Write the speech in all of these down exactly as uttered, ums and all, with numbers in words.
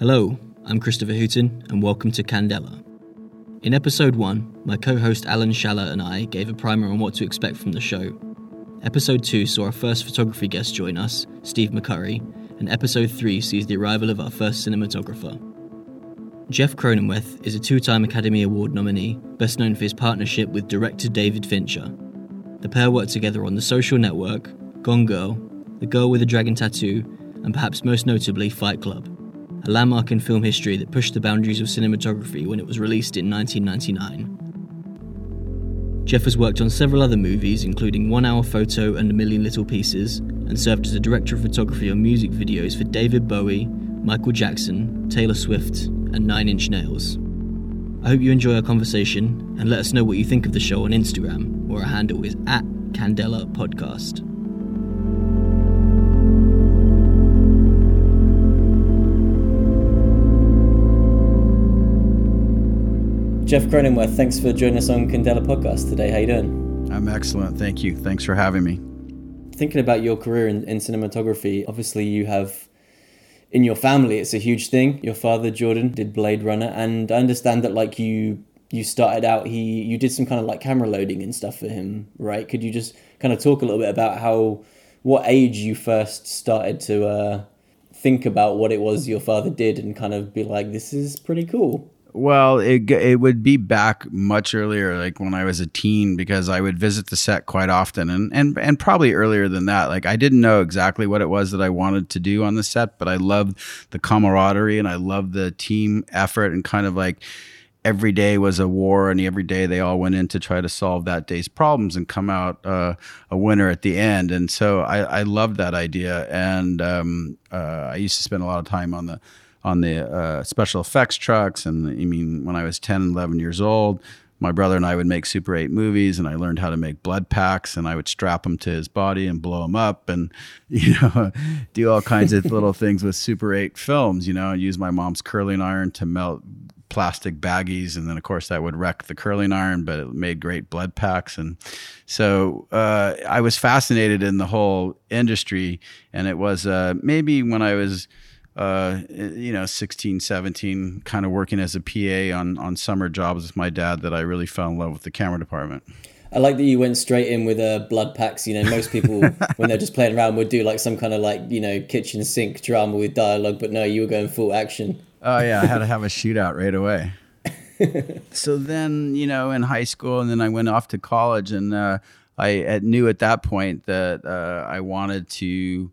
Hello, I'm Christopher Hooten, and welcome to Candela. In episode one, my co-host Alan Schaller and I gave a primer on what to expect from the show. Episode two saw our first photography guest join us, Steve McCurry, and episode three sees the arrival of our first cinematographer. Jeff Cronenweth is a two-time Academy Award nominee, best known for his partnership with director David Fincher. The pair worked together on The Social Network, Gone Girl, The Girl with a Dragon Tattoo, and perhaps most notably Fight Club, a landmark in film history that pushed the boundaries of cinematography when it was released in nineteen ninety-nine. Jeff has worked on several other movies, including One Hour Photo and A Million Little Pieces, and served as a director of photography on music videos for David Bowie, Michael Jackson, Taylor Swift, and Nine Inch Nails. I hope you enjoy our conversation, and let us know what you think of the show on Instagram, where our handle is at Candela Podcast. Jeff Cronenweth, thanks for joining us on Candela Podcast today. How you doing? I'm excellent, thank you. Thanks for having me. Thinking about your career in, in cinematography, obviously you have, in your family, it's a huge thing. Your father, Jordan, did Blade Runner, and I understand that like you you started out, he you did some kind of like camera loading and stuff for him, right? Could you just kind of talk a little bit about how, what age you first started to uh, think about what it was your father did and kind of be like, this is pretty cool? Well, it it would be back much earlier, like when I was a teen, because I would visit the set quite often, and and and probably earlier than that. Like, I didn't know exactly what it was that I wanted to do on the set, but I loved the camaraderie and I loved the team effort, and kind of like every day was a war, and every day they all went in to try to solve that day's problems and come out uh, a winner at the end. And so I, I loved that idea, and um, uh, I used to spend a lot of time on the on the uh, special effects trucks. And I mean, when I was ten, eleven years old, my brother and I would make Super eight movies, and I learned how to make blood packs, and I would strap them to his body and blow him up, and, you know, do all kinds of little things with Super eight films, you know, use my mom's curling iron to melt plastic baggies. And then of course that would wreck the curling iron, but it made great blood packs. And so uh, I was fascinated in the whole industry. And it was uh, maybe when I was, Uh, you know, sixteen, seventeen, kind of working as a P A on, on summer jobs with my dad, that I really fell in love with the camera department. I like that you went straight in with uh, blood packs. You know, most people, when they're just playing around, would do like some kind of like, you know, kitchen sink drama with dialogue. But no, you were going full action. Oh, yeah. I had to have a shootout right away. So then, you know, in high school, and then I went off to college, and uh, I knew at that point that uh, I wanted to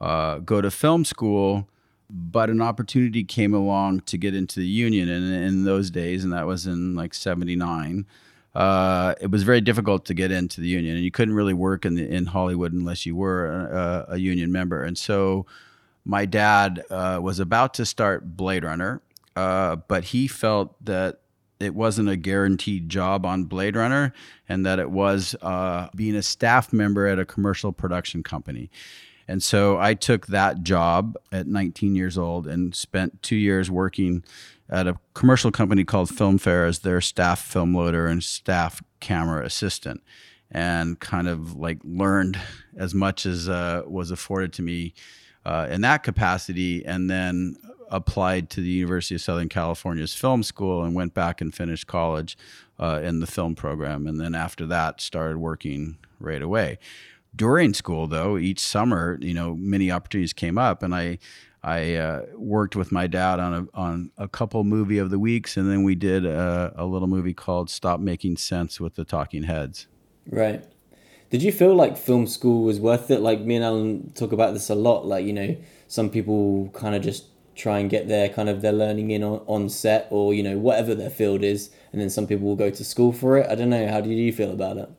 uh, go to film school. But an opportunity came along to get into the union in, in those days, and that was in like seventy-nine. Uh, it was very difficult to get into the union, and you couldn't really work in the, in Hollywood unless you were a, a union member. And so my dad uh, was about to start Blade Runner, uh, but he felt that it wasn't a guaranteed job on Blade Runner, and that it was uh, being a staff member at a commercial production company. And so I took that job at nineteen years old and spent two years working at a commercial company called Filmfare as their staff film loader and staff camera assistant, and kind of like learned as much as uh, was afforded to me uh, in that capacity, and then applied to the University of Southern California's film school and went back and finished college uh, in the film program. And then after that, started working right away. During school, though, each summer, you know, many opportunities came up, and I, I uh, worked with my dad on a on a couple movie of the weeks, and then we did a, a little movie called "Stop Making Sense" with the Talking Heads. Right. Did you feel like film school was worth it? Like, me and Alan talk about this a lot. Like, you know, some people kind of just try and get their kind of their learning in on, on set, or, you know, whatever their field is, and then some people will go to school for it. I don't know. How did you feel about it?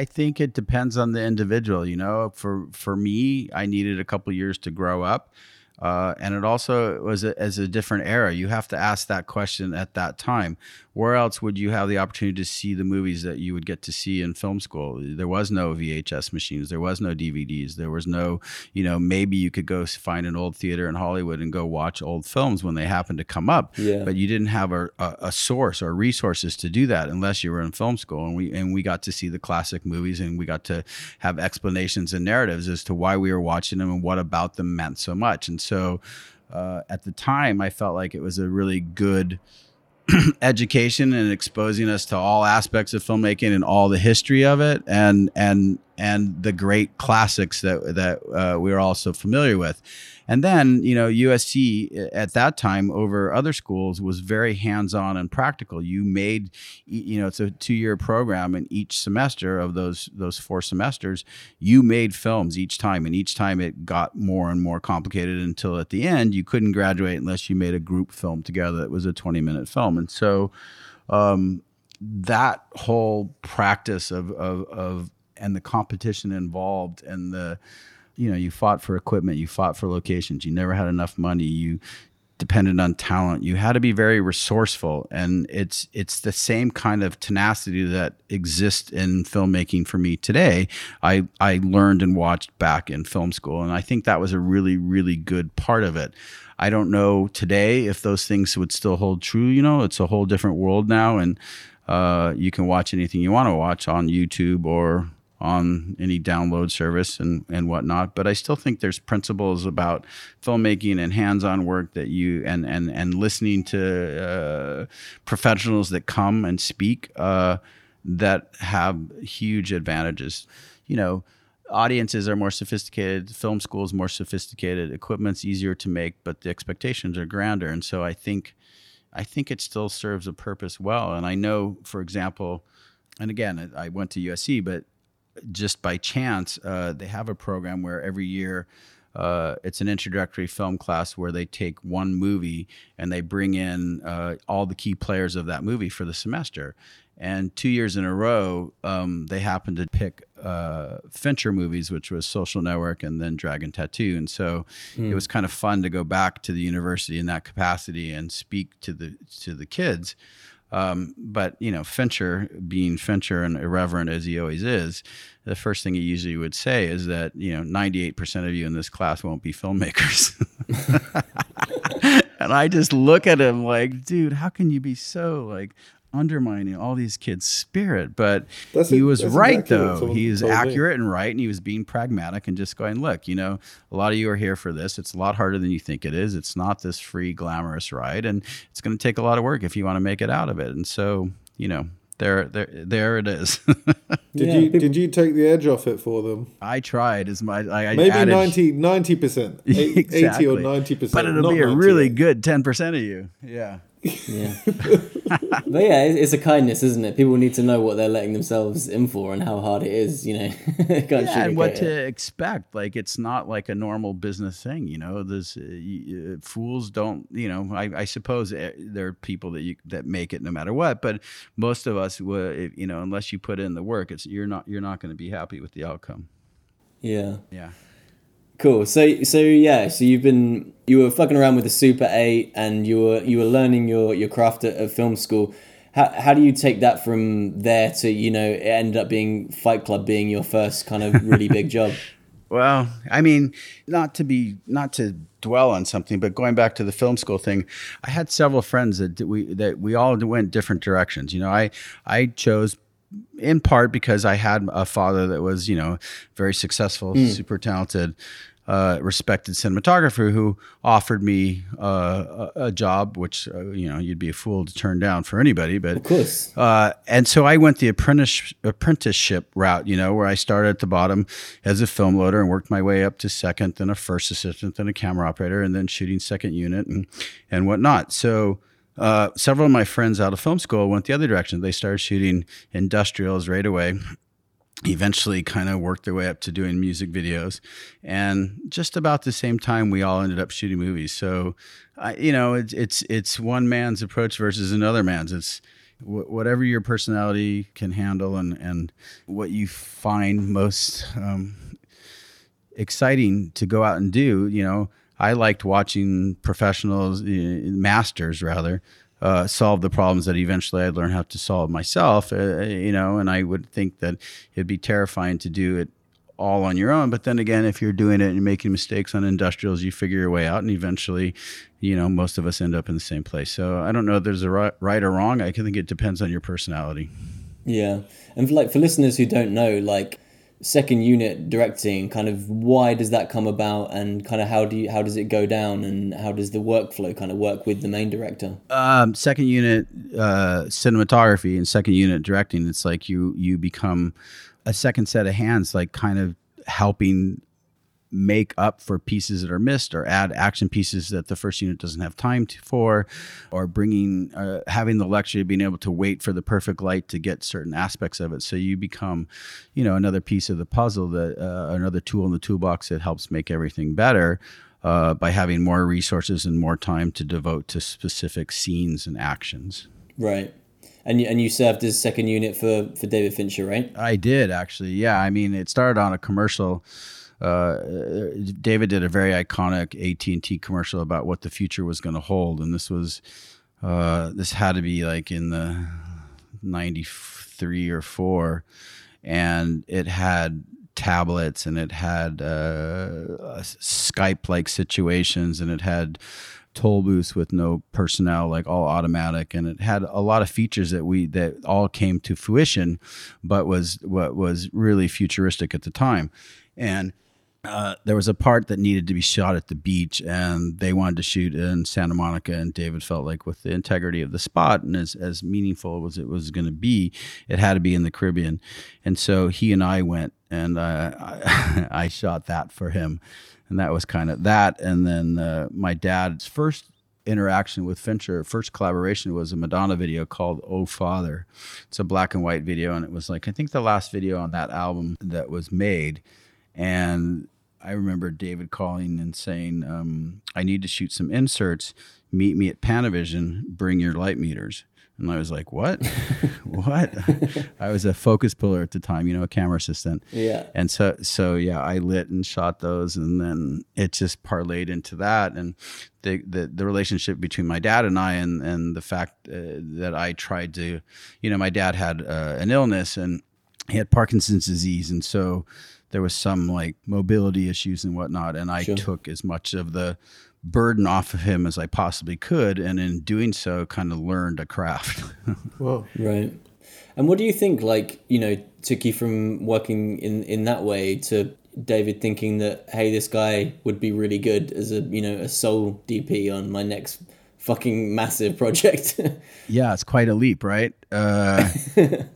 I think it depends on the individual. You know, for, for me, I needed a couple of years to grow up. Uh, and it also was a, as a different era. You have to ask that question at that time. Where else would you have the opportunity to see the movies that you would get to see in film school? There was no V H S machines. There was no D V Ds. There was no, you know, maybe you could go find an old theater in Hollywood and go watch old films when they happened to come up. Yeah. But you didn't have a, a, a source or resources to do that unless you were in film school. And we and we got to see the classic movies, and we got to have explanations and narratives as to why we were watching them and what about them meant so much. And so so uh, at the time, I felt like it was a really good education and exposing us to all aspects of filmmaking and all the history of it, and and and the great classics that that uh, we were all so familiar with. And then, you know, U S C at that time over other schools was very hands-on and practical. You made, you know, it's a two-year program, and each semester of those those four semesters, you made films each time, and each time it got more and more complicated until at the end, you couldn't graduate unless you made a group film together that was a twenty-minute film. And so um, that whole practice of, of, of, and the competition involved, and the, you know, you fought for equipment, you fought for locations, you never had enough money, you depended on talent, you had to be very resourceful. And it's it's the same kind of tenacity that exists in filmmaking for me today. I, I learned and watched back in film school, and I think that was a really, really good part of it. I don't know today if those things would still hold true. You know, it's a whole different world now, and uh, you can watch anything you want to watch on YouTube or on any download service and, and whatnot. But I still think there's principles about filmmaking and hands-on work that you, and and and listening to uh, professionals that come and speak uh, that have huge advantages. You know, audiences are more sophisticated, film school's more sophisticated, equipment's easier to make, but the expectations are grander. And so I think, I think it still serves a purpose well. And I know, for example, and again, I went to U S C, but just by chance, uh, they have a program where every year uh, it's an introductory film class where they take one movie and they bring in uh, all the key players of that movie for the semester. And two years in a row, um, they happened to pick uh, Fincher movies, which was Social Network and then Dragon Tattoo. And so mm. it was kind of fun to go back to the university in that capacity and speak to the to the kids. Um, but, you know, Fincher, being Fincher and irreverent as he always is, the first thing he usually would say is that, you know, ninety-eight percent of you in this class won't be filmmakers. And I just look at him like, dude, how can you be so, like, undermining all these kids' spirit? But that's he was right, exactly though. He is accurate and right, and he was being pragmatic and just going, look, you know, a lot of you are here for this. It's a lot harder than you think it is. It's not this free, glamorous ride, and it's going to take a lot of work if you want to make it out of it. And so, you know, there, there, there it is. did yeah, you people, did you take the edge off it for them? I tried as much. I, I maybe added, ninety percent, eight, exactly. eighty or ninety percent. But it'll be a ninety really good ten percent of you. Yeah. Yeah. But yeah, it's a kindness, isn't it? People need to know what they're letting themselves in for and how hard it is, you know. Yeah, and what to expect. Like, it's not like a normal business thing, you know. There's uh, fools don't, you know, I, I suppose there are people that you that make it no matter what, but most of us would, you know, unless you put in the work, it's you're not you're not going to be happy with the outcome. Yeah. Yeah. Cool. So, so yeah, so you've been, you were fucking around with the Super eight and you were, you were learning your, your craft at, at film school. How how do you take that from there to, you know, it ended up being Fight Club being your first kind of really big job? Well, I mean, not to be, not to dwell on something, but going back to the film school thing, I had several friends that we, that we all went different directions. You know, I, I chose in part because I had a father that was, you know, very successful, mm. super talented, uh, respected cinematographer who offered me uh, a, a job, which, uh, you know, you'd be a fool to turn down for anybody. But of course. Uh, and so I went the apprentice, apprenticeship route, you know, where I started at the bottom as a film loader and worked my way up to second, then a first assistant, then a camera operator, and then shooting second unit and, and whatnot. So Uh, several of my friends out of film school went the other direction. They started shooting industrials right away, eventually kind of worked their way up to doing music videos. And just about the same time, we all ended up shooting movies. So, uh, you know, it, it's it's one man's approach versus another man's. It's wh- whatever your personality can handle and, and what you find most um, exciting to go out and do, you know. I liked watching professionals, masters rather, uh, solve the problems that eventually I'd learn how to solve myself, uh, you know, and I would think that it'd be terrifying to do it all on your own. But then again, if you're doing it and you're making mistakes on industrials, you figure your way out, and eventually, you know, most of us end up in the same place. So I don't know if there's a right, right or wrong. I think it depends on your personality. Yeah. And for, like, for listeners who don't know, like, second unit directing, kind of why does that come about, and kind of how do you, how does it go down, and how does the workflow kind of work with the main director? Um, second unit uh, cinematography and second unit directing, it's like you you become a second set of hands, like kind of helping make up for pieces that are missed, or add action pieces that the first unit doesn't have time to, for, or bringing, uh, having the luxury of being able to wait for the perfect light to get certain aspects of it. So you become, you know, another piece of the puzzle, that uh, another tool in the toolbox that helps make everything better uh, by having more resources and more time to devote to specific scenes and actions. Right. And you, and you served as second unit for, for David Fincher, right? I did, actually. Yeah. I mean, it started on a commercial. Uh, David did a very iconic A T and T commercial about what the future was going to hold. And this was, uh, this had to be like in the ninety-three or four. And it had tablets, and it had uh, Skype-like situations, and it had toll booths with no personnel, like all automatic, and it had a lot of features that we that all came to fruition, but was what was really futuristic at the time. And uh, there was a part that needed to be shot at the beach, and they wanted to shoot in Santa Monica, and David felt like with the integrity of the spot and as, as meaningful as it was going to be, it had to be in the Caribbean. And so he and I went, and uh, I, I shot that for him. And that was kind of that. And then uh, my dad's first interaction with Fincher, first collaboration, was a Madonna video called Oh Father. It's a black and white video. And it was like, I think the last video on that album that was made. And I remember David calling and saying, um, I need to shoot some inserts. Meet me at Panavision. Bring your light meters. And I was like, what? what? I was a focus puller at the time, you know, a camera assistant. Yeah. And so, so yeah, I lit and shot those. And then it just parlayed into that. And the the, the relationship between my dad and I, and, and the fact uh, that I tried to, you know, my dad had uh, an illness, and he had Parkinson's disease. And so there was some like mobility issues and whatnot. And I sure. took as much of the burden off of him as I possibly could, and in doing so kind of learned a craft. Whoa. Right. And what do you think, like, you know, took you from working in in that way to David thinking that, hey, this guy would be really good as a, you know, a sole D P on my next fucking massive project? Yeah, it's quite a leap, right? Uh,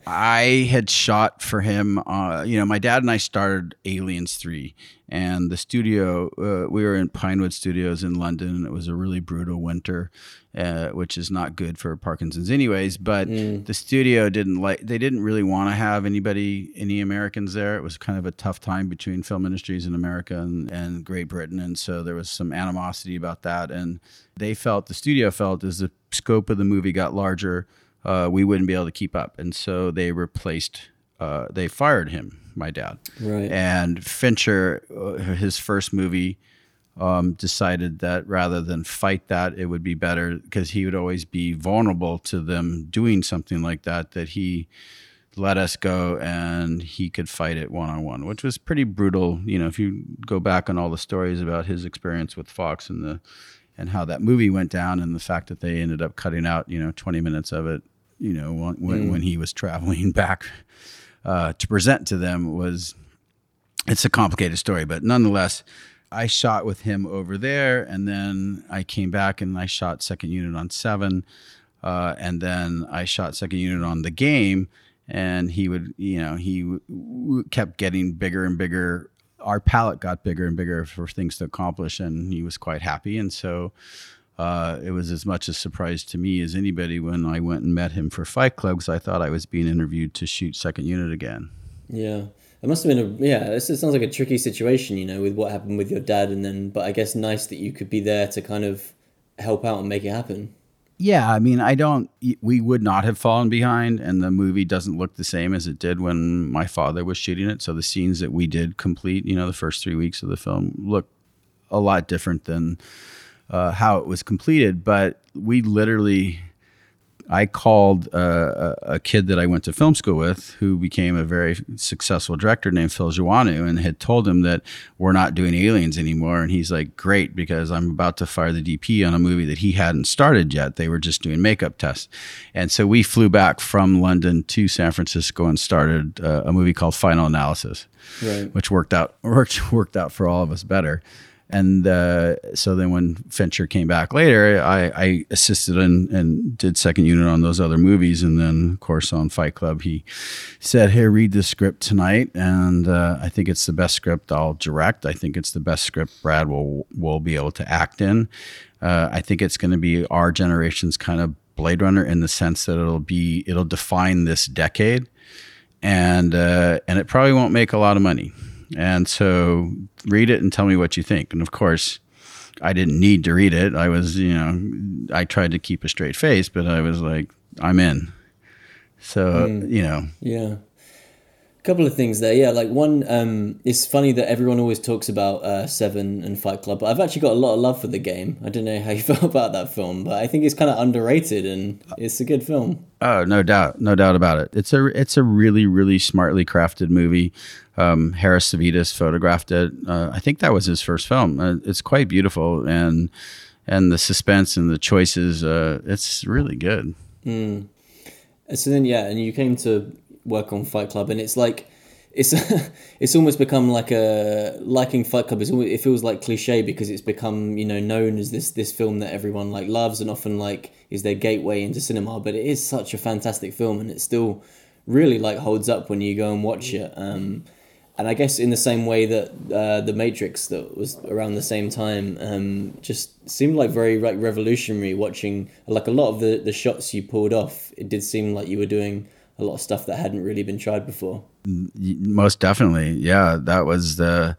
I had shot for him, uh, you know, my dad and I started Aliens three, and the studio, uh, we were in Pinewood Studios in London, and it was a really brutal winter, uh, which is not good for Parkinson's anyways, but mm. the studio didn't like, they didn't really want to have anybody, any Americans there. It was kind of a tough time between film industries in America and, and Great Britain, and so there was some animosity about that, and they felt, the studio felt, as the scope of the movie got larger, uh, we wouldn't be able to keep up. And so they replaced, uh, they fired him, my dad. Right. And Fincher, uh, his first movie, um, decided that rather than fight that, it would be better, because he would always be vulnerable to them doing something like that, that he let us go and he could fight it one-on-one, which was pretty brutal. You know, if you go back on all the stories about his experience with Fox and the, and how that movie went down, and the fact that they ended up cutting out, you know, twenty minutes of it, you know, when mm. when he was traveling back uh, to present to them, was, it's a complicated story. But nonetheless, I shot with him over there, and then I came back and I shot second unit on Seven, uh, and then I shot second unit on The Game, and he would, you know, he w- w- kept getting bigger and bigger. Our palette got bigger and bigger for things to accomplish, and he was quite happy. And so uh, it was as much a surprise to me as anybody when I went and met him for Fight Club, because I thought I was being interviewed to shoot second unit again. Yeah. It must have been a, yeah, it sounds like a tricky situation, you know, with what happened with your dad, and then, but I guess nice that you could be there to kind of help out and make it happen. Yeah, I mean, I don't, we would not have fallen behind, and the movie doesn't look the same as it did when my father was shooting it. So the scenes that we did complete, you know, the first three weeks of the film look a lot different than uh, how it was completed. But we literally I called uh, a kid that I went to film school with who became a very successful director named Phil Giuanu, and had told him that we're not doing Aliens anymore. And he's like, great, because I'm about to fire the D P on a movie that he hadn't started yet. They were just doing makeup tests. And so we flew back from London to San Francisco and started uh, a movie called Final Analysis, right. which worked out, worked, worked out for all of us better. And uh, so then when Fincher came back later, I, I assisted in, and did second unit on those other movies. And then, of course, on Fight Club, he said, hey, read this script tonight. And uh, I think it's the best script I'll direct. I think it's the best script Brad will, will be able to act in. Uh, I think it's going to be our generation's kind of Blade Runner, in the sense that it'll be it'll define this decade. And uh, and it probably won't make a lot of money. And so read it and tell me what you think. And of course, I didn't need to read it. I was, you know, I tried to keep a straight face, but I was like, I'm in. So, mm. you know. Yeah. A couple of things there. Yeah. Like one, um, it's funny that everyone always talks about uh, Seven and Fight Club, but I've actually got a lot of love for The Game. I don't know how you feel about that film, but I think it's kind of underrated and it's a good film. Oh, no doubt. No doubt about it. It's a, it's a really, really smartly crafted movie. Um, Harris Savitas photographed it. Uh, I think that was his first film. Uh, it's quite beautiful, and and the suspense and the choices, uh, it's really good. Mm. So then, yeah, and you came to work on Fight Club, and it's like it's it's almost become like a liking Fight Club. It's always, it feels like cliche because it's become, you know, known as this this film that everyone like loves and often like is their gateway into cinema. But it is such a fantastic film, and it still really like holds up when you go and watch it. Um, And I guess in the same way that uh, The Matrix, that was around the same time, um, just seemed like very like revolutionary. Watching like a lot of the, the shots you pulled off, it did seem like you were doing a lot of stuff that hadn't really been tried before. Most definitely, yeah. That was the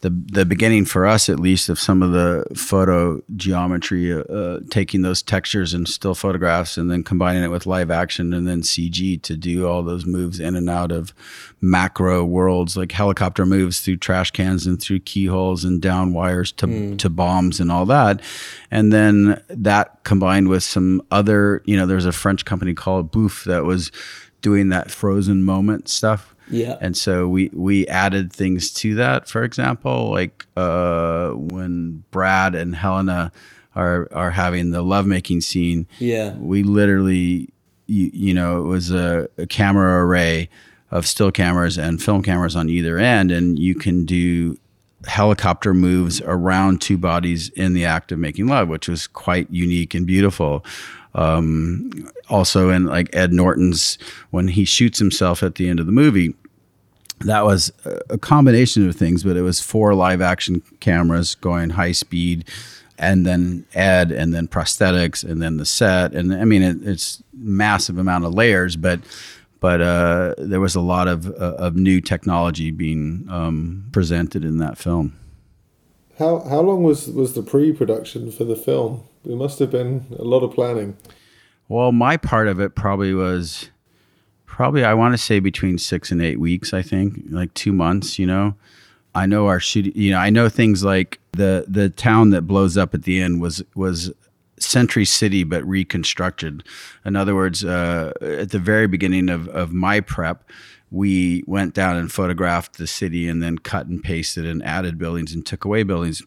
the the beginning for us, at least, of some of the photo geometry, uh, taking those textures and still photographs and then combining it with live action and then C G to do all those moves in and out of macro worlds, like helicopter moves through trash cans and through keyholes and down wires to, mm. to bombs and all that. And then that combined with some other, you know, there's a French company called Bouffe that was doing that frozen moment stuff. Yeah. And so we, we added things to that. For example, like uh, when Brad and Helena are are having the lovemaking scene, yeah, we literally, you, you know, it was a, a camera array of still cameras and film cameras on either end, and you can do helicopter moves around two bodies in the act of making love, which was quite unique and beautiful. Um, also in like Ed Norton's, when he shoots himself at the end of the movie, that was a combination of things, but it was four live action cameras going high speed, and then Ed, and then prosthetics, and then the set. And I mean, it, it's massive amount of layers, but But uh, there was a lot of, uh, of new technology being um, presented in that film. How how long was, was the pre-production for the film? There must have been a lot of planning. Well, my part of it probably was, probably I want to say between six and eight weeks, I think, like two months, you know. I know our shooting, you know, I know things like the the town that blows up at the end was was. Century City, but reconstructed. In other words, uh, at the very beginning of, of my prep, we went down and photographed the city and then cut and pasted and added buildings and took away buildings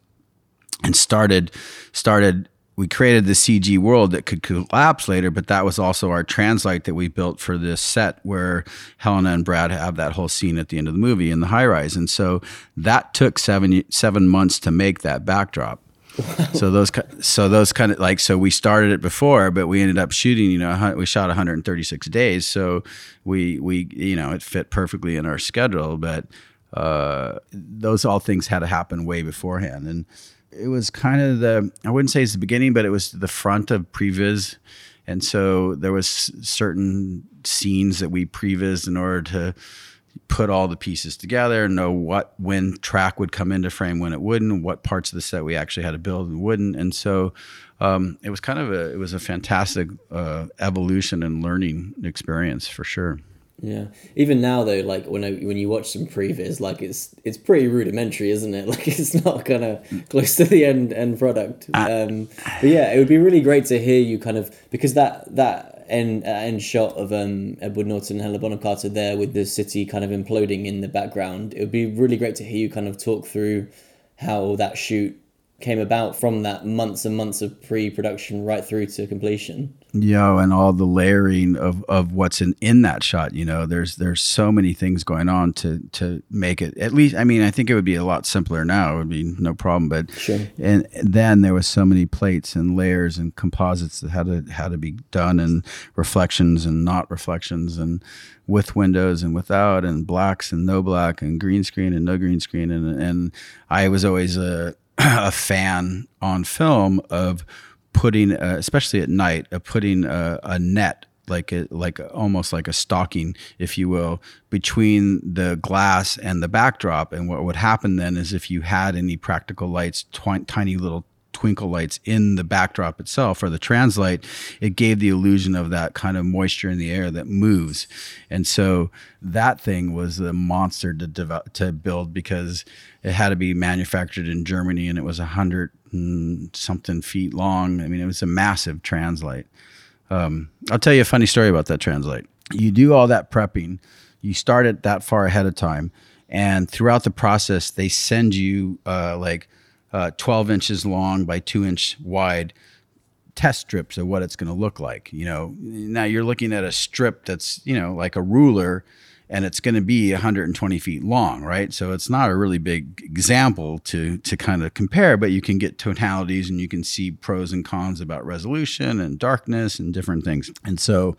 and started, started. We created the C G world that could collapse later, but that was also our translight that we built for this set where Helena and Brad have that whole scene at the end of the movie in the high rise. And so that took seven, seven months to make that backdrop. so those so those kind of like so we started it before, but we ended up shooting, you know, we shot one hundred thirty-six days, so we we you know, it fit perfectly in our schedule, but uh those all things had to happen way beforehand. And it was kind of the, I wouldn't say it's the beginning, but it was the front of previs. And so there was certain scenes that we previs in order to put all the pieces together, know what, when track would come into frame, when it wouldn't, what parts of the set we actually had to build and wouldn't. And so um, it was kind of a, it was a fantastic uh, evolution and learning experience for sure. Yeah. Even now though, like when I, when you watch some previs, like it's, it's pretty rudimentary, isn't it? Like it's not kind of close to the end end product. Um, but yeah, it would be really great to hear you kind of, because that, that, end, end shot of um, Edward Norton and Helena Bonham Carter there with the city kind of imploding in the background. It would be really great to hear you kind of talk through how that shoot came about from that months and months of pre-production right through to completion. Yo, and all the layering of, of what's in, in that shot, you know, there's there's so many things going on to to make it at least. I mean, I think it would be a lot simpler now. It would be no problem. But sure. And then there was so many plates and layers and composites that had to had to be done, and reflections and not reflections, and with windows and without, and blacks and no black, and green screen and no green screen. And and I was always a a fan on film of putting, uh, especially at night, of putting a, a net, like a, like a, almost like a stocking, if you will, between the glass and the backdrop. And what would happen then is if you had any practical lights, twi- tiny little twinkle lights in the backdrop itself, or the translight, it gave the illusion of that kind of moisture in the air that moves. And so that thing was a monster to develop, to build, because it had to be manufactured in Germany, and it was a hundred and something feet long. I mean, it was a massive translight. Um, I'll tell you a funny story about that translight. You do all that prepping, you start it that far ahead of time, and throughout the process, they send you uh, like Uh, twelve inches long by two inch wide test strips of what it's going to look like. You know, now you're looking at a strip that's, you know, like a ruler, and it's going to be one hundred twenty feet long, right? So it's not a really big example to to kind of compare, but you can get tonalities, and you can see pros and cons about resolution and darkness and different things. And so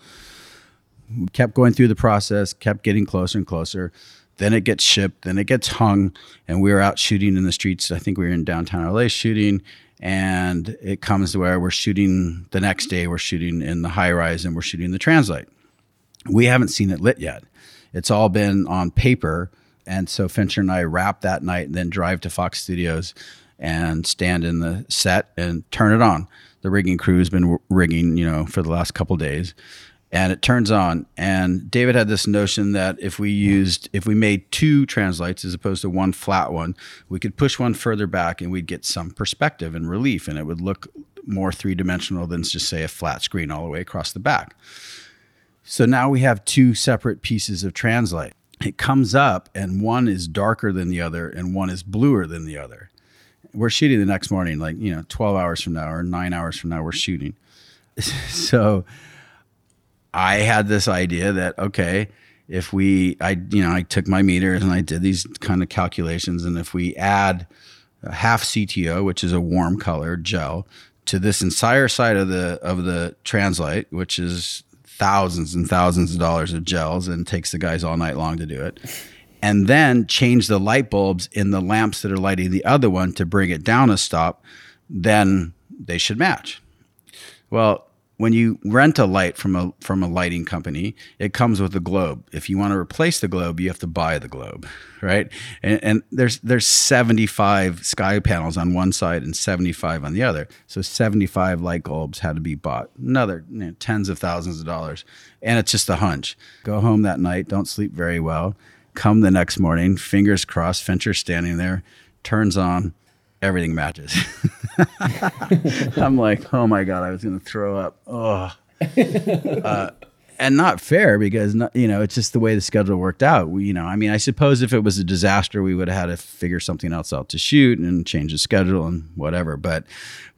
we kept going through the process, kept getting closer and closer. Then it gets shipped, then it gets hung, and we were out shooting in the streets. I think we were in downtown L A shooting, and it comes to where we're shooting the next day. We're shooting in the high rise, and we're shooting the translight. We haven't seen it lit yet. It's all been on paper. And so Fincher and I wrap that night, and then drive to Fox Studios and stand in the set and turn it on. The rigging crew has been rigging, you know, for the last couple of days. And it turns on, and David had this notion that if we used, if we made two translights as opposed to one flat one, we could push one further back, and we'd get some perspective and relief, and it would look more three-dimensional than just, say, a flat screen all the way across the back. So now we have two separate pieces of translight. It comes up, and one is darker than the other, and one is bluer than the other. We're shooting the next morning, like, you know, twelve hours from now or nine hours from now, we're shooting. So I had this idea that, okay, if we, I, you know, I took my meters and I did these kind of calculations. And if we add a half C T O, which is a warm color gel, to this entire side of the, of the translight, which is thousands and thousands of dollars of gels and takes the guys all night long to do it. And then change the light bulbs in the lamps that are lighting the other one to bring it down a stop, then they should match. Well, when you rent a light from a from a lighting company, it comes with a globe. If you want to replace the globe, you have to buy the globe, right? And, and there's there's seventy-five sky panels on one side and seventy-five on the other. So seventy-five light bulbs had to be bought. Another, you know, tens of thousands of dollars. And it's just a hunch. Go home that night, don't sleep very well. Come the next morning, fingers crossed, Fincher standing there, turns on, everything matches. I'm like, oh my God, I was going to throw up. Oh, uh, and not fair, because, not, you know, it's just the way the schedule worked out. We, you know, I mean, I suppose if it was a disaster, we would have had to figure something else out to shoot and change the schedule and whatever. But,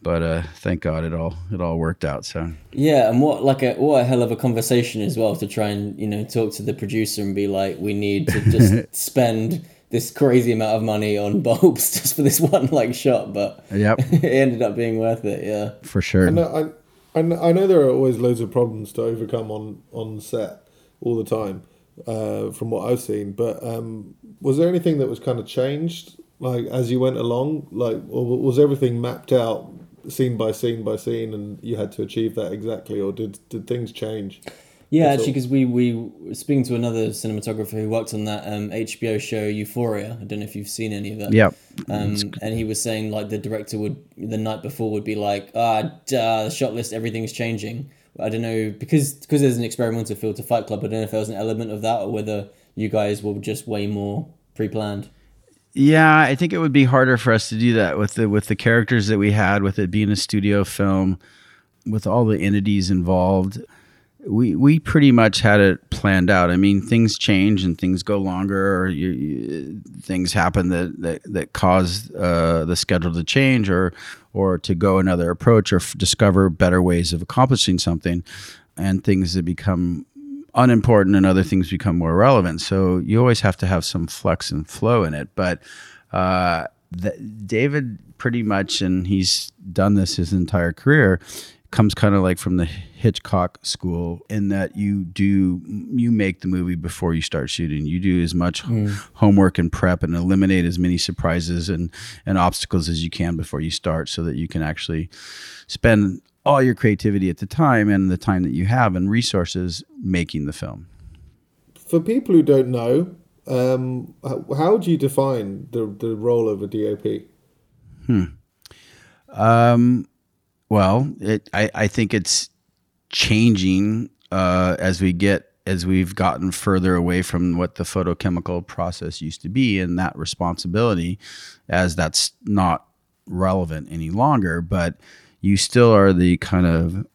but, uh, thank God it all, it all worked out. So, yeah. And what, like a, what a hell of a conversation as well, to try and, you know, talk to the producer and be like, we need to just spend this crazy amount of money on bulbs just for this one like shot, but yep. It ended up being worth it, yeah. For sure. And I, and I know there are always loads of problems to overcome on, on set all the time, uh, from what I've seen, but um, was there anything that was kind of changed, like, as you went along? Like, or was everything mapped out scene by scene by scene, and you had to achieve that exactly, or did, did things change? Yeah, That's actually, because we, we were speaking to another cinematographer who worked on that um, H B O show Euphoria. I don't know if you've seen any of that. Yeah. Um, and he was saying, like, the director would, the night before, would be like, ah, duh, the shot list, everything's changing. I don't know, because because there's an experimental feel to Fight Club, I don't know if there was an element of that, or whether you guys were just way more pre-planned. Yeah, I think it would be harder for us to do that with the with the characters that we had, with it being a studio film, with all the entities involved. we we pretty much had it planned out. I mean, things change and things go longer, or you, you, things happen that that, that cause uh, the schedule to change, or or to go another approach, or f- discover better ways of accomplishing something, and things that become unimportant and other things become more relevant. So you always have to have some flex and flow in it. But uh, the, David pretty much, and he's done this his entire career, comes kind of like from the Hitchcock school, in that you do, you make the movie before you start shooting. You do as much mm. homework and prep, and eliminate as many surprises and, and obstacles as you can before you start, so that you can actually spend all your creativity at the time, and the time that you have and resources, making the film. For people who don't know, um, how do you define the, the role of a D O P? Hmm. Um, Well, it, I, I think it's changing uh, as we get as we've gotten further away from what the photochemical process used to be, and that responsibility, as that's not relevant any longer. But you still are the kind of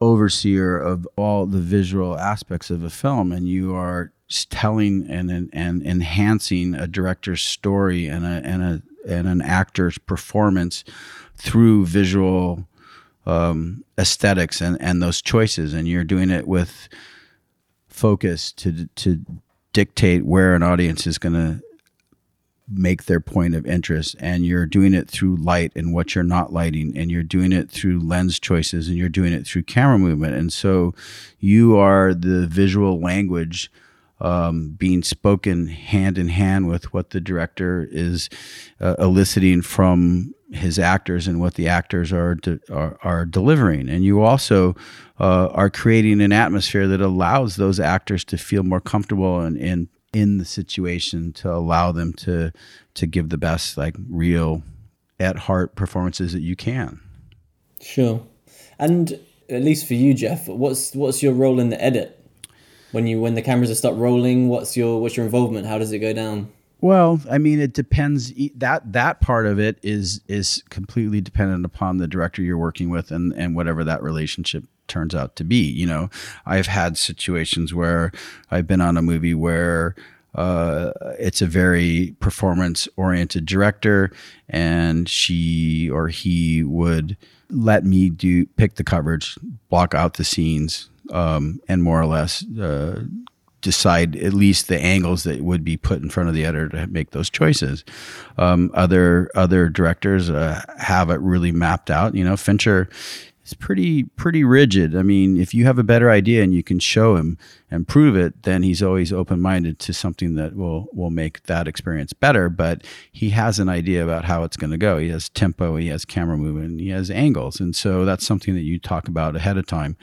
overseer of all the visual aspects of a film, and you are telling and and, and enhancing a director's story and a and a and an actor's performance through visual. Um, aesthetics and, and those choices, and you're doing it with focus to to dictate where an audience is going to make their point of interest, and you're doing it through light and what you're not lighting, and you're doing it through lens choices, and you're doing it through camera movement, and so you are the visual language um, being spoken hand in hand with what the director is uh, eliciting from his actors and what the actors are de- are, are delivering. And you also uh, are creating an atmosphere that allows those actors to feel more comfortable and in, in, in the situation, to allow them to to give the best, like, real, at-heart performances that you can. Sure. And at least for you, Jeff, what's what's your role in the edit? When you when the cameras start rolling, what's your what's your involvement? How does it go down? Well, I mean, it depends. That that part of it is is completely dependent upon the director you're working with, and, and whatever that relationship turns out to be. You know, I've had situations where I've been on a movie where uh, it's a very performance-oriented director, and she or he would let me do pick the coverage, block out the scenes, um, and more or less. Uh, decide at least the angles that would be put in front of the editor to make those choices. Um, other other directors uh, have it really mapped out. You know, Fincher is pretty pretty rigid. I mean, if you have a better idea and you can show him and prove it, then he's always open-minded to something that will will make that experience better. But he has an idea about how it's going to go. He has tempo, he has camera movement, he has angles. And so that's something that you talk about ahead of time.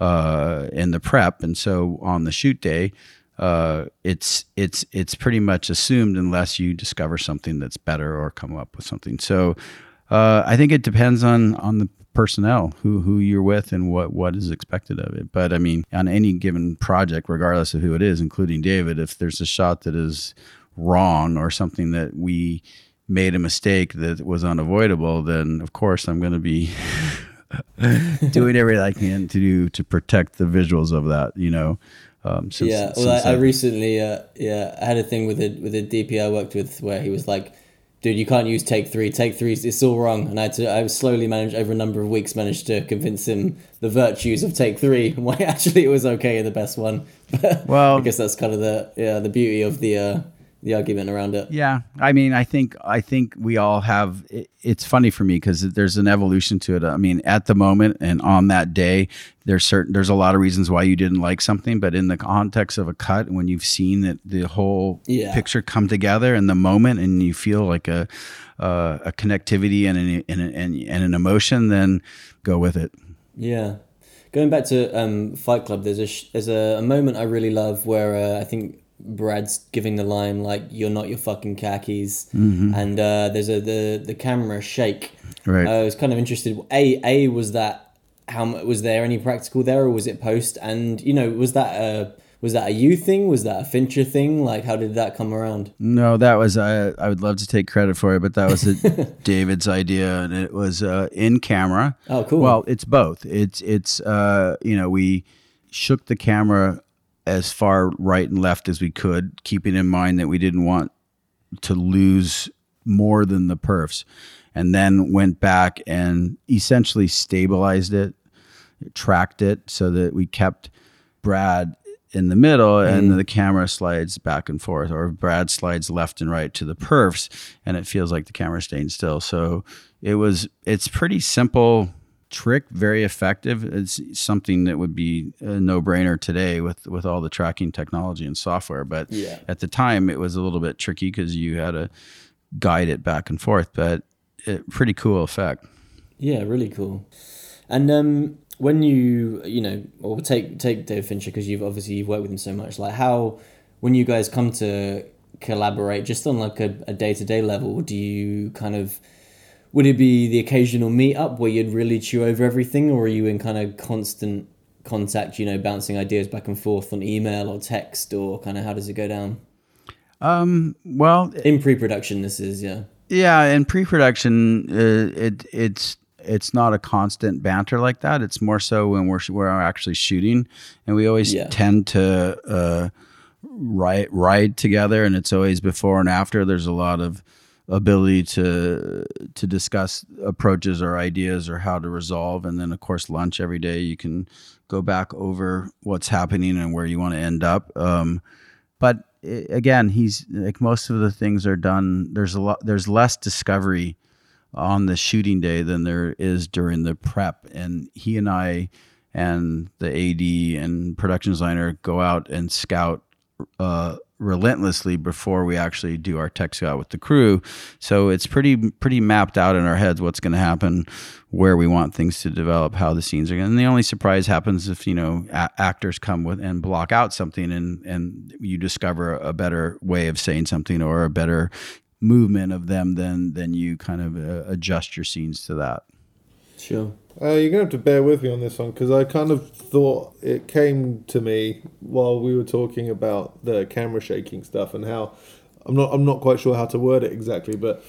Uh, in the prep, and so on the shoot day, uh, it's it's it's pretty much assumed, unless you discover something that's better or come up with something. So uh, I think it depends on on the personnel who who you're with and what what is expected of it. But I mean, on any given project, regardless of who it is, including David, if there's a shot that is wrong or something that we made a mistake that was unavoidable, then of course I'm going to be. doing everything I can to do to protect the visuals of that, you know. Um, since, yeah, well, since I, I recently, uh, yeah, I had a thing with a with a D P I worked with where he was like, "Dude, you can't use take three. Take three, it's all wrong." And I had to, I slowly managed over a number of weeks managed to convince him the virtues of take three and why actually it was okay, the best one. Well, I guess that's kind of the yeah the beauty of the. Uh, the argument around it. Yeah. I mean, I think, I think we all have, it, it's funny for me because there's an evolution to it. I mean, at the moment and on that day, there's certain, there's a lot of reasons why you didn't like something, but in the context of a cut, when you've seen that the whole yeah. picture come together in the moment and you feel like a, uh, a connectivity and an, and, and, and an emotion, then go with it. Yeah. Going back to um, Fight Club, there's a, there's a, a moment I really love where uh, I think, Brad's giving the line like "You're not your fucking khakis," mm-hmm. and uh, there's a the the camera shake. Right. I was kind of interested. A a was that how was there any practical there, or was it post? And you know, was that a was that a you thing? Was that a Fincher thing? Like, how did that come around? No, that was I. I would love to take credit for it, but that was David's idea, and it was uh, in camera. Oh, cool. Well, it's both. It's it's uh, you know we. shook the camera as far right and left as we could, keeping in mind that we didn't want to lose more than the perfs, and then went back and essentially stabilized it, tracked it so that we kept Brad in the middle, mm. and the camera slides back and forth, or Brad slides left and right to the perfs, and it feels like the camera's staying still. So it was, it's pretty simple trick, very effective. It's something that would be a no-brainer today with with all the tracking technology and software, but yeah. at the time it was a little bit tricky because you had to guide it back and forth, but it, pretty cool effect. Yeah, really cool. And um when you you know or take take David Fincher, because you've obviously you've worked with him so much, like how when you guys come to collaborate just on like a, a day-to-day level, do you kind of would it be the occasional meet-up where you'd really chew over everything, or are you in kind of constant contact, you know, bouncing ideas back and forth on email or text, or kind of how does it go down? Um, well... In pre-production, this is, yeah. Yeah, in pre-production, uh, it it's it's not a constant banter like that. It's more so when we're, we're actually shooting, and we always yeah. tend to uh, ride, ride together, and it's always before and after. There's a lot of ability to to discuss approaches or ideas or how to resolve, and then of course lunch every day you can go back over what's happening and where you want to end up. Um but it, again, he's like most of the things are done, there's a lot there's less discovery on the shooting day than there is during the prep, and he and I and the A D and production designer go out and scout uh relentlessly before we actually do our tech scout with the crew. So it's pretty pretty mapped out in our heads what's going to happen, where we want things to develop, how the scenes are going. And the only surprise happens if, you know, a- actors come with and block out something, and and you discover a better way of saying something or a better movement of them than than you kind of uh, adjust your scenes to that. Sure. Uh, you're going to have to bear with me on this one, because I kind of thought it came to me while we were talking about the camera shaking stuff, and how I'm not I'm not quite sure how to word it exactly, but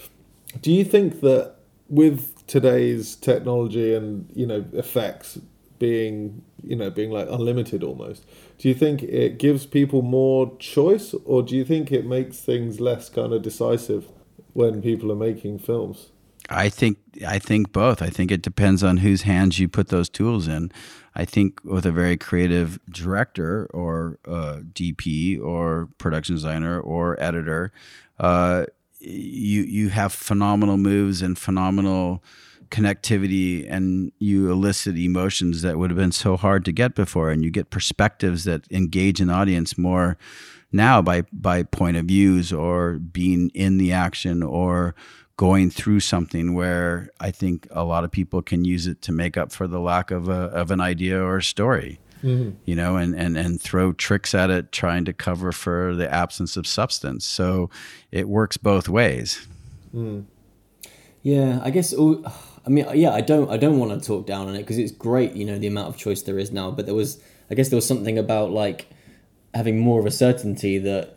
do you think that with today's technology and, you know, effects being, you know, being like unlimited almost, do you think it gives people more choice, or do you think it makes things less kind of decisive when people are making films? I think I think both. I think it depends on whose hands you put those tools in. I think with a very creative director or uh, D P or production designer or editor, uh, you you have phenomenal moves and phenomenal connectivity, and you elicit emotions that would have been so hard to get before, and you get perspectives that engage an audience more now by by point of views or being in the action or going through something, where I think a lot of people can use it to make up for the lack of a, of an idea or a story, mm-hmm. you know, and, and, and throw tricks at it, trying to cover for the absence of substance. So it works both ways. Mm. Yeah, I guess, all, I mean, yeah, I don't, I don't want to talk down on it, because it's great, you know, the amount of choice there is now, but there was, I guess there was something about like having more of a certainty that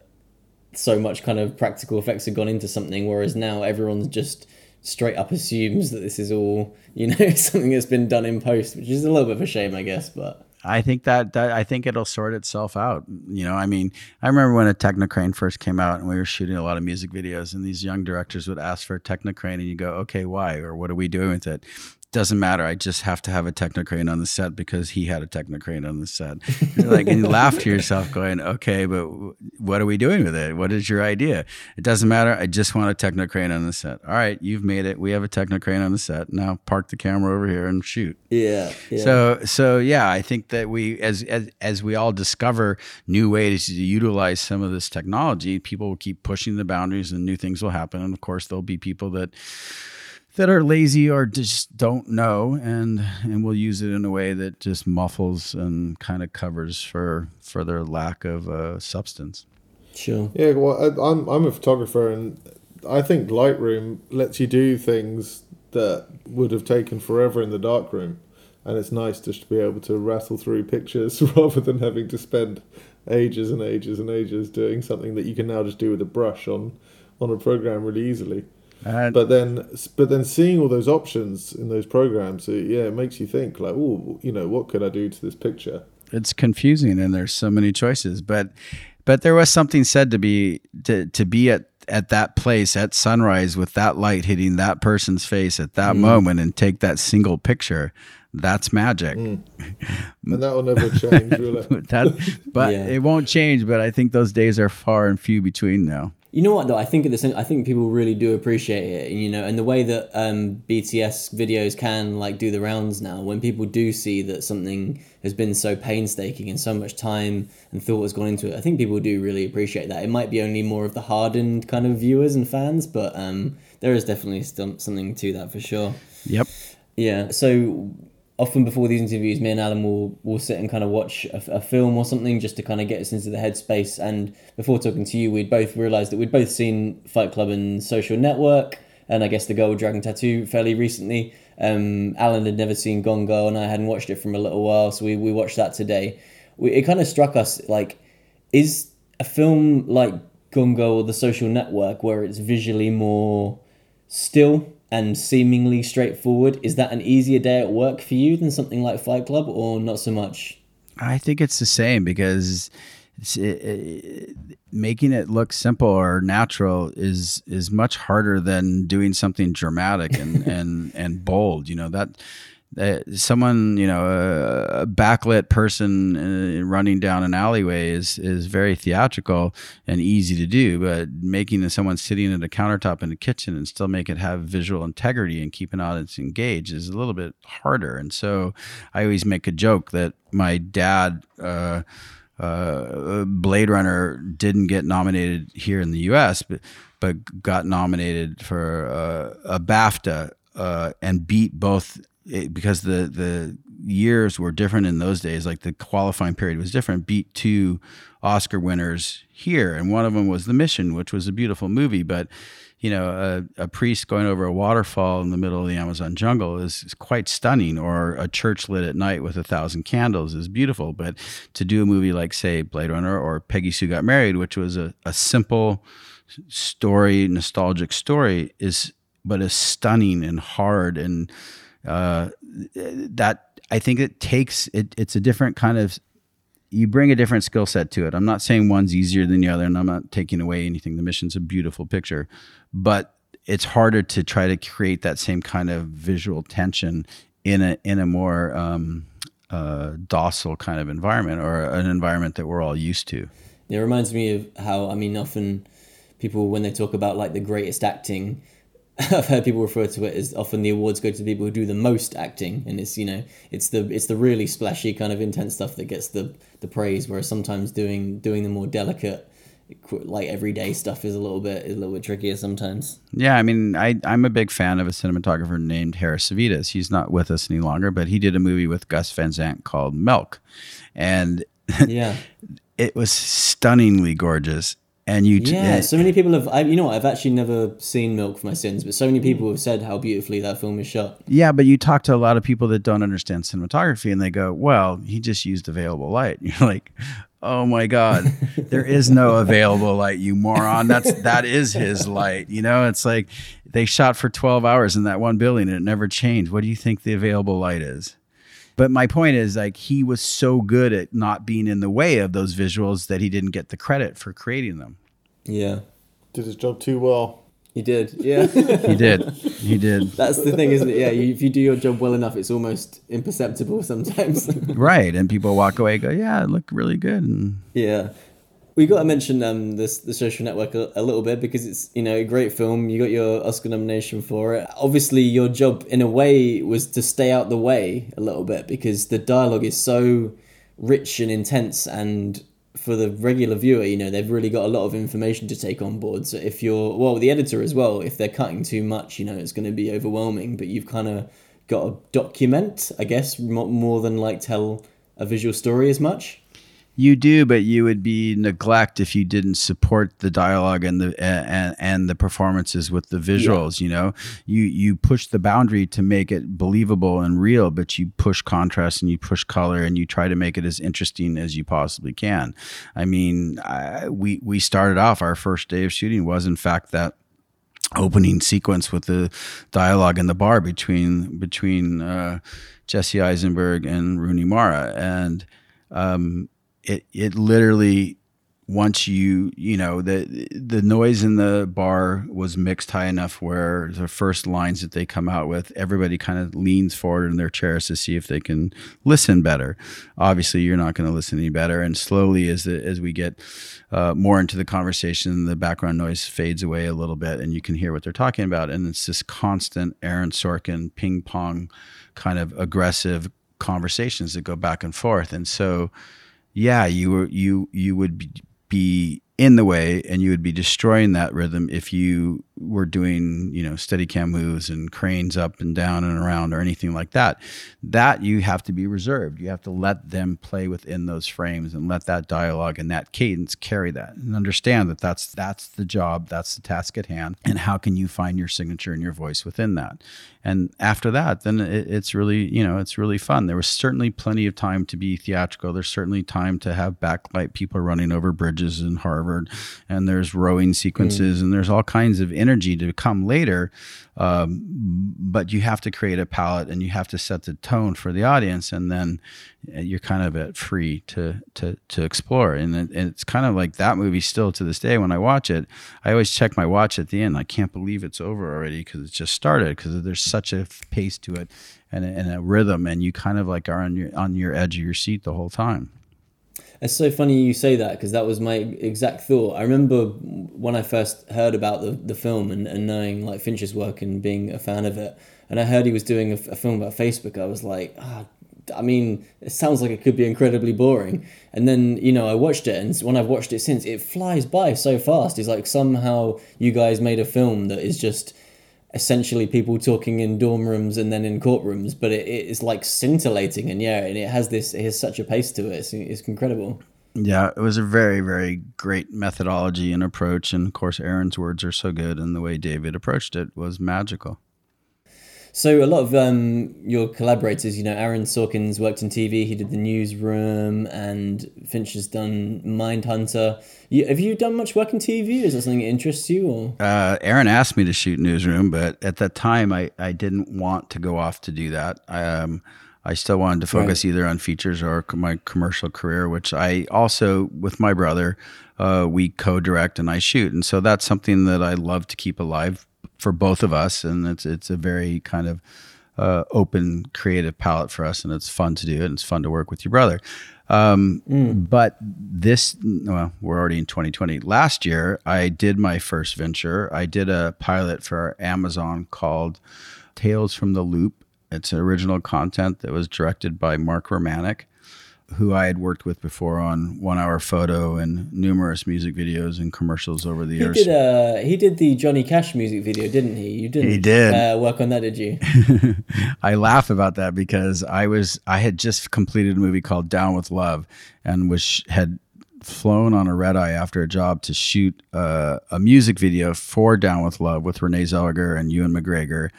so much kind of practical effects have gone into something, whereas now everyone just straight up assumes that this is all, you know, something that's been done in post, which is a little bit of a shame, I guess. But I think that, that I think it'll sort itself out. You know, I mean, I remember when a Technocrane first came out and we were shooting a lot of music videos, and these young directors would ask for a Technocrane, and you go, okay, why, or what are we doing with it? Doesn't matter. I just have to have a Technocrane on the set because he had a Technocrane on the set. Like, and you laugh to yourself going, okay, but w- what are we doing with it? What is your idea? It doesn't matter. I just want a Technocrane on the set. All right, you've made it. We have a Technocrane on the set. Now park the camera over here and shoot. Yeah. yeah. So, so yeah, I think that we, as, as, as we all discover new ways to utilize some of this technology, people will keep pushing the boundaries and new things will happen. And of course, there'll be people that, that are lazy or just don't know, and and will use it in a way that just muffles and kind of covers for, for their lack of uh, substance. Sure. Yeah, well, I, I'm I'm a photographer, and I think Lightroom lets you do things that would have taken forever in the darkroom, and it's nice just to be able to rattle through pictures rather than having to spend ages and ages and ages doing something that you can now just do with a brush on, on a program really easily. And but then, but then seeing all those options in those programs, it, yeah, it makes you think like, oh, you know, what could I do to this picture? it's confusing and there's so many choices. But but there was something said to be to to be at at that place at sunrise with that light hitting that person's face at that mm. moment and take that single picture. That's magic. Mm. And that will never change, will it? that, but yeah. It won't change, but I think those days are far and few between now. You know what, though? I think at the same, I think people really do appreciate it, you know, and the way that um, B T S videos can, like, do the rounds now, when people do see that something has been so painstaking and so much time and thought has gone into it, I think people do really appreciate that. It might be only more of the hardened kind of viewers and fans, but um, there is definitely still something to that for sure. Yep. Yeah, so... Often before these interviews, me and Alan will will sit and kind of watch a, a film or something just to kind of get us into the headspace. And before talking to you, we'd both realised that we'd both seen Fight Club and Social Network, and I guess The Girl with a Dragon Tattoo fairly recently. Um, Alan had never seen Gone Girl, and I hadn't watched it from a little while, so we, we watched that today. We, it kind of struck us, like, is a film like Gone Girl or The Social Network, where it's visually more still and seemingly straightforward, is that an easier day at work for you than something like Fight Club, or not so much? I think it's the same, because it's, it, it, making it look simple or natural is is much harder than doing something dramatic and and, and bold. You know, that uh, someone, you know, a, a backlit person uh, running down an alleyway is is very theatrical and easy to do, but making someone sitting at a countertop in a kitchen and still make it have visual integrity and keep an audience engaged is a little bit harder. And so I always make a joke that my dad, uh, uh, Blade Runner didn't get nominated here in the U S, but, but got nominated for uh, a BAFTA uh, and beat both. It, because the, the years were different in those days, like the qualifying period was different, beat two Oscar winners here. And one of them was The Mission, which was a beautiful movie. But, you know, a, a priest going over a waterfall in the middle of the Amazon jungle is, is quite stunning, or a church lit at night with a thousand candles is beautiful. But to do a movie like, say, Blade Runner or Peggy Sue Got Married, which was a, a simple story, nostalgic story, is but is stunning and hard and Uh, that I think it takes it. It's a different kind of. You bring a different skill set to it. I'm not saying one's easier than the other, and I'm not taking away anything. The Mission's a beautiful picture, but it's harder to try to create that same kind of visual tension in a in a more um, uh, docile kind of environment, or an environment that we're all used to. It reminds me of how I mean, often people when they talk about like the greatest acting. I've heard people refer to it as often the awards go to the people who do the most acting, and it's, you know, it's the it's the really splashy kind of intense stuff that gets the, the praise, whereas sometimes doing doing the more delicate, like everyday stuff is a little bit is a little bit trickier sometimes. Yeah, I mean, I I'm a big fan of a cinematographer named Harris Savitas. He's not with us any longer, but he did a movie with Gus Van Sant called Milk, and yeah, it was stunningly gorgeous. And you, t- yeah. So many people have. I, you know, what, I've actually never seen Milk for my sins, but so many people have said how beautifully that film is shot. Yeah, but you talk to a lot of people that don't understand cinematography, and they go, "Well, he just used available light." And you're like, "Oh my God, there is no available light, you moron! That's that is his light." You know, it's like they shot for twelve hours in that one building, and it never changed. What do you think the available light is? But my point is, like, he was so good at not being in the way of those visuals that he didn't get the credit for creating them. Yeah. Did his job too well. He did, yeah. he did, he did. That's the thing, isn't it? Yeah, you, if you do your job well enough, it's almost imperceptible sometimes. Right, and people walk away and go, yeah, it looked really good. And... yeah. We got to mention um this the Social Network a, a little bit, because it's, you know, a great film. You got your Oscar nomination for it. Obviously, your job in a way was to stay out the way a little bit, because the dialogue is so rich and intense, and for the regular viewer, you know, they've really got a lot of information to take on board. So if you're well, the editor as well, if they're cutting too much, you know, it's going to be overwhelming. But you've kind of got to document, I guess, more than like tell a visual story as much. You do, but you would be neglect if you didn't support the dialogue and the and, and the performances with the visuals. Yeah. You know, you you push the boundary to make it believable and real, but you push contrast and you push color and you try to make it as interesting as you possibly can. I mean, I, we we started off our first day of shooting was in fact that opening sequence with the dialogue in the bar between between uh, Jesse Eisenberg and Rooney Mara, and. um, it it literally, once you, you know, the the noise in the bar was mixed high enough where the first lines that they come out with, everybody kind of leans forward in their chairs to see if they can listen better. Obviously, you're not going to listen any better. And slowly, as the, as we get uh, more into the conversation, the background noise fades away a little bit and you can hear what they're talking about. And it's this constant Aaron Sorkin ping pong kind of aggressive conversations that go back and forth. And so, yeah, you were, you, you would be, be in the way, and you would be destroying that rhythm if you were doing, you know, steady cam moves and cranes up and down and around or anything like that. That you have to be reserved. You have to let them play within those frames and let that dialogue and that cadence carry that, and understand that that's that's the job, that's the task at hand, and how can you find your signature and your voice within that. And after that, then it, it's really, you know, it's really fun. There was certainly plenty of time to be theatrical. There's certainly time to have backlight people running over bridges in Harvard, and there's rowing sequences, mm. and there's all kinds of energy to come later. Um, but you have to create a palette, and you have to set the tone for the audience, and then you're kind of at free to to to explore. And, it, and it's kind of like that movie still to this day. When I watch it, I always check my watch at the end. I can't believe it's over already because it just started, because there's such a pace to it and a, and a rhythm, and you kind of like are on your on your edge of your seat the whole time. It's so funny you say that, because that was my exact thought. I remember when I first heard about the, the film and, and knowing like Fincher's work and being a fan of it, and I heard he was doing a, a film about Facebook, I was like, ah, I mean, it sounds like it could be incredibly boring. And then, you know, I watched it, and when I've watched it since, it flies by so fast. It's like somehow you guys made a film that is just essentially people talking in dorm rooms and then in courtrooms, but it is like scintillating, and yeah, and it has this, it has such a pace to it. It's, it's incredible. Yeah, it was a very, very great methodology and approach. And of course, Aaron's words are so good, and the way David approached it was magical. So a lot of um, your collaborators, you know, Aaron Sorkin's worked in T V. He did The Newsroom, and Fincher's done Mindhunter. You, have you done much work in T V? Is that something that interests you? Or uh, Aaron asked me to shoot Newsroom, but at that time, I, I didn't want to go off to do that. Um, I still wanted to focus right. either on features or my commercial career, which I also, with my brother, uh, we co-direct and I shoot. And so that's something that I love to keep alive for both of us, and it's it's a very kind of uh, open creative palette for us, and it's fun to do it, and it's fun to work with your brother. Um, mm. But this, well, we're already in twenty twenty. Last year, I did my first venture. I did a pilot for Amazon called Tales from the Loop. It's original content that was directed by Mark Romanek, who I had worked with before on One Hour Photo and numerous music videos and commercials over the he years. Did, uh, he did the Johnny Cash music video, didn't he? You didn't he did. uh, work on that, did you? I laugh about that because I was I had just completed a movie called Down with Love, and was had flown on a red eye after a job to shoot uh, a music video for Down with Love with Renee Zellweger and Ewan McGregor.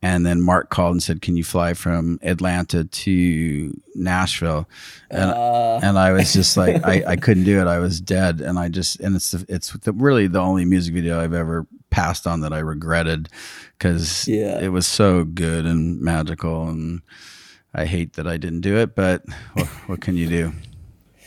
And then Mark called and said, "Can you fly from Atlanta to Nashville?" And uh. and I was just like, I, I couldn't do it. I was dead. And I just and it's it's the, really the only music video I've ever passed on that I regretted, because yeah. it was so good and magical. And I hate that I didn't do it, but what, what can you do?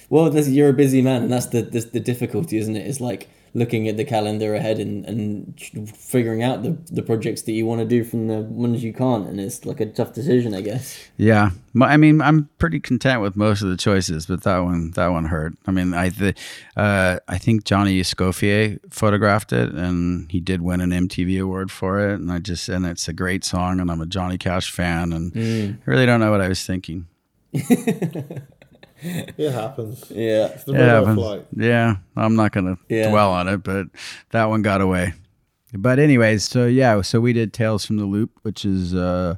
Well, you're a busy man, and that's the that's the difficulty, isn't it? It's like looking at the calendar ahead and, and figuring out the, the projects that you want to do from the ones you can't, and it's like a tough decision, I guess. Yeah, I mean, I'm pretty content with most of the choices, but that one that one hurt. I mean, I the, uh, I think Johnny Escoffier photographed it, and he did win an M T V award for it, and I just and it's a great song, and I'm a Johnny Cash fan, and mm. I really don't know what I was thinking. It happens. Yeah. It's the it happens. Flight. Yeah. I'm not going to yeah. dwell on it, but that one got away. But anyways, so yeah, so we did Tales from the Loop, which is, uh,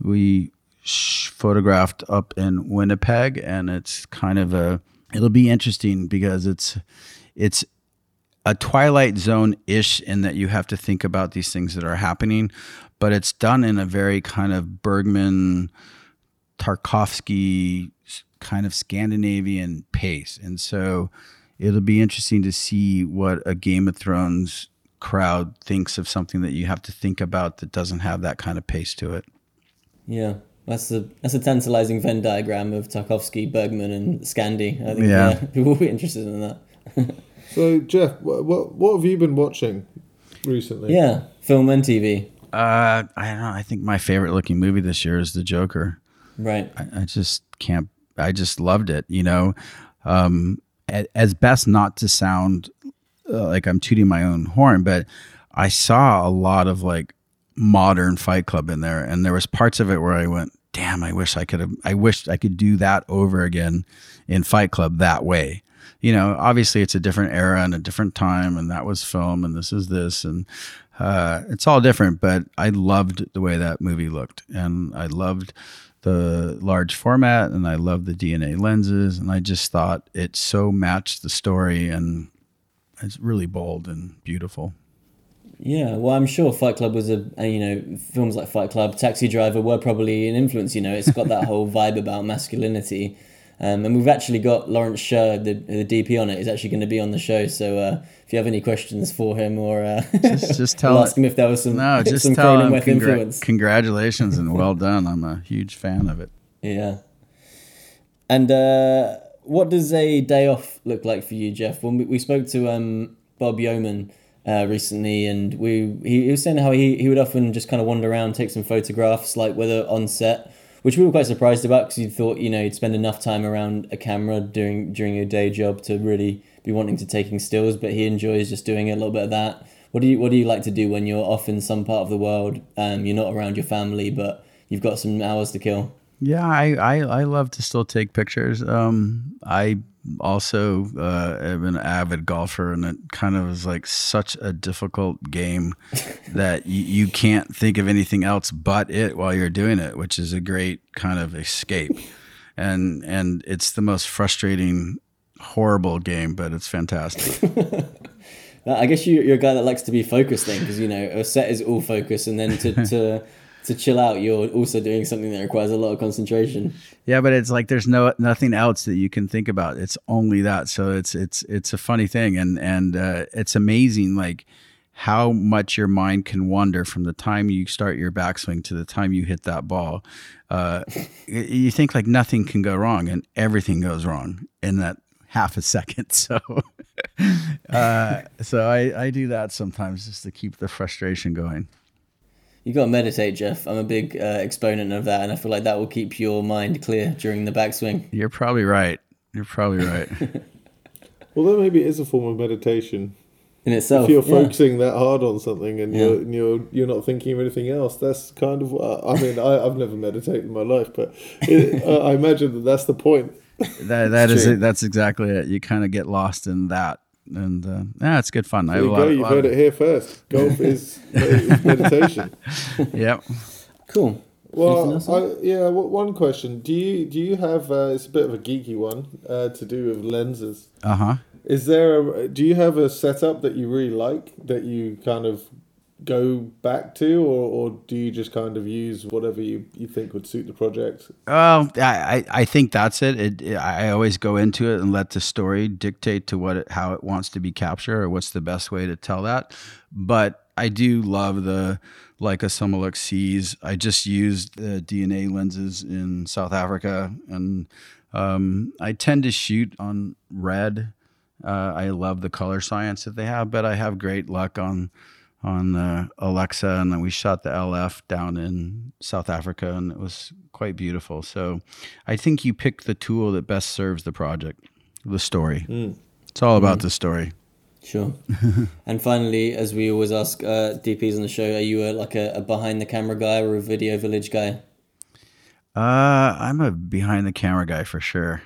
we sh- photographed up in Winnipeg, and it's kind of a, it'll be interesting because it's, it's a Twilight Zone-ish in that you have to think about these things that are happening, but it's done in a very kind of Bergman, Tarkovsky kind of Scandinavian pace. And so it'll be interesting to see what a Game of Thrones crowd thinks of something that you have to think about that doesn't have that kind of pace to it. Yeah. That's a that's a tantalizing Venn diagram of Tarkovsky, Bergman, and Scandi. I think yeah. Yeah, people will be interested in that. So, Jeff, what what have you been watching recently? Yeah, film and T V. Uh, I don't know. I think my favorite looking movie this year is The Joker. Right. I, I just can't. I just loved it. You know, um, as best not to sound uh, like I'm tooting my own horn, but I saw a lot of like modern Fight Club in there, and there was parts of it where I went, damn, I wish I could have, I wish I could do that over again in Fight Club that way. You know, obviously it's a different era and a different time, and that was film, and this is this, and uh, it's all different, but I loved the way that movie looked, and I loved the large format, and I loved the D N A lenses, and I just thought it so matched the story, and it's really bold and beautiful. Yeah, well, I'm sure Fight Club was a, you know, films like Fight Club, Taxi Driver were probably an influence, you know, it's got that whole vibe about masculinity. Um, and we've actually got Lawrence Sher, the, the D P on it, is actually going to be on the show. So uh, if you have any questions for him, or uh, just, just tell we'll ask him if there was some, no, just some tell him, congra- influence. Congratulations and well done. I'm a huge fan of it. Yeah. And uh, what does a day off look like for you, Jeff? When we, we spoke to um, Bob Yeoman uh, recently, and we he, he was saying how he, he would often just kind of wander around, take some photographs, like whether on set, which we were quite surprised about, because you thought, you know, you'd spend enough time around a camera during during your day job to really be wanting to taking stills, but he enjoys just doing a little bit of that. What do you what do you like to do when you're off in some part of the world? Um, you're not around your family, but you've got some hours to kill. Yeah, I I, I love to still take pictures. Um, I also uh, am an avid golfer, and it kind of is like such a difficult game that you, you can't think of anything else but it while you're doing it, which is a great kind of escape. And and it's the most frustrating, horrible game, but it's fantastic. I guess you, you're a guy that likes to be focused then, because, you know, a set is all focus, and then to... to to chill out, you're also doing something that requires a lot of concentration. Yeah, but it's like there's no nothing else that you can think about. It's only that. So it's it's it's a funny thing, and and uh, it's amazing like how much your mind can wander from the time you start your backswing to the time you hit that ball. Uh, you think like nothing can go wrong, and everything goes wrong in that half a second. So uh, so I, I do that sometimes just to keep the frustration going. You got to meditate, Jeff. I'm a big uh, exponent of that, and I feel like that will keep your mind clear during the backswing. You're probably right. You're probably right. Well, that maybe is a form of meditation in itself. If you're yeah. focusing that hard on something, and yeah. you're and you're you're not thinking of anything else, that's kind of. Uh, I mean, I, I've never meditated in my life, but it, uh, I imagine that that's the point. that that is it. That's exactly it. You kind of get lost in that. And uh, yeah, it's good fun. There I you go. You've heard it here first. Golf is, is meditation. Yep. Cool. Well, I, yeah. One question: Do you do you have? Uh, it's a bit of a geeky one uh, to do with lenses. Uh huh. Is there? A, do you have a setup that you really like that you kind of go back to, or, or do you just kind of use whatever you, you think would suit the project? Oh, I, I think that's it. It, it. I always go into it and let the story dictate to what it, how it wants to be captured or what's the best way to tell that. But I do love the Leica Somalux Cs. I just used the D N A lenses in South Africa, and um, I tend to shoot on Red. Uh, I love the color science that they have, but I have great luck on on uh, Alexa, and then we shot the L F down in South Africa, and it was quite beautiful. So I think you pick the tool that best serves the project, the story. Mm. It's all about mm. the story. Sure. And finally, as we always ask uh, D Ps on the show, are you a, like a, a behind the camera guy or a video village guy? Uh, I'm a behind the camera guy for sure.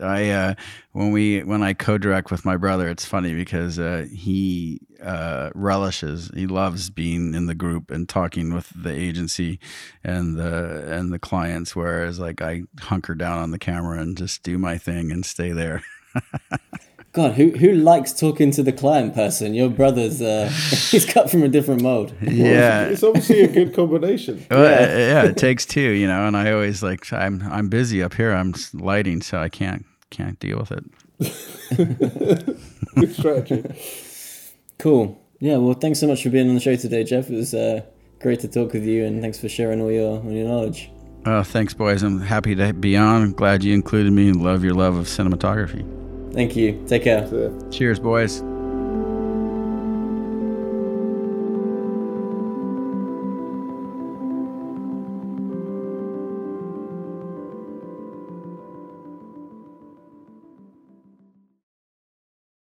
I uh, when we when I co-direct with my brother, it's funny because uh, he uh, relishes, he loves being in the group and talking with the agency and the and the clients, whereas like I hunker down on the camera and just do my thing and stay there. God, who who likes talking to the client person? Your brother's uh, he's cut from a different mold. Yeah, it's obviously a good combination. Well, yeah. yeah, it takes two, you know. And I always like I'm I'm busy up here. I'm lighting, so I can't can't deal with it. Good strategy. Cool. Yeah. Well, thanks so much for being on the show today, Jeff. It was uh, great to talk with you, and thanks for sharing all your all your knowledge. Uh, thanks, boys. I'm happy to be on. I'm glad you included me and love your love of cinematography. Thank you. Take care. Cheers, boys.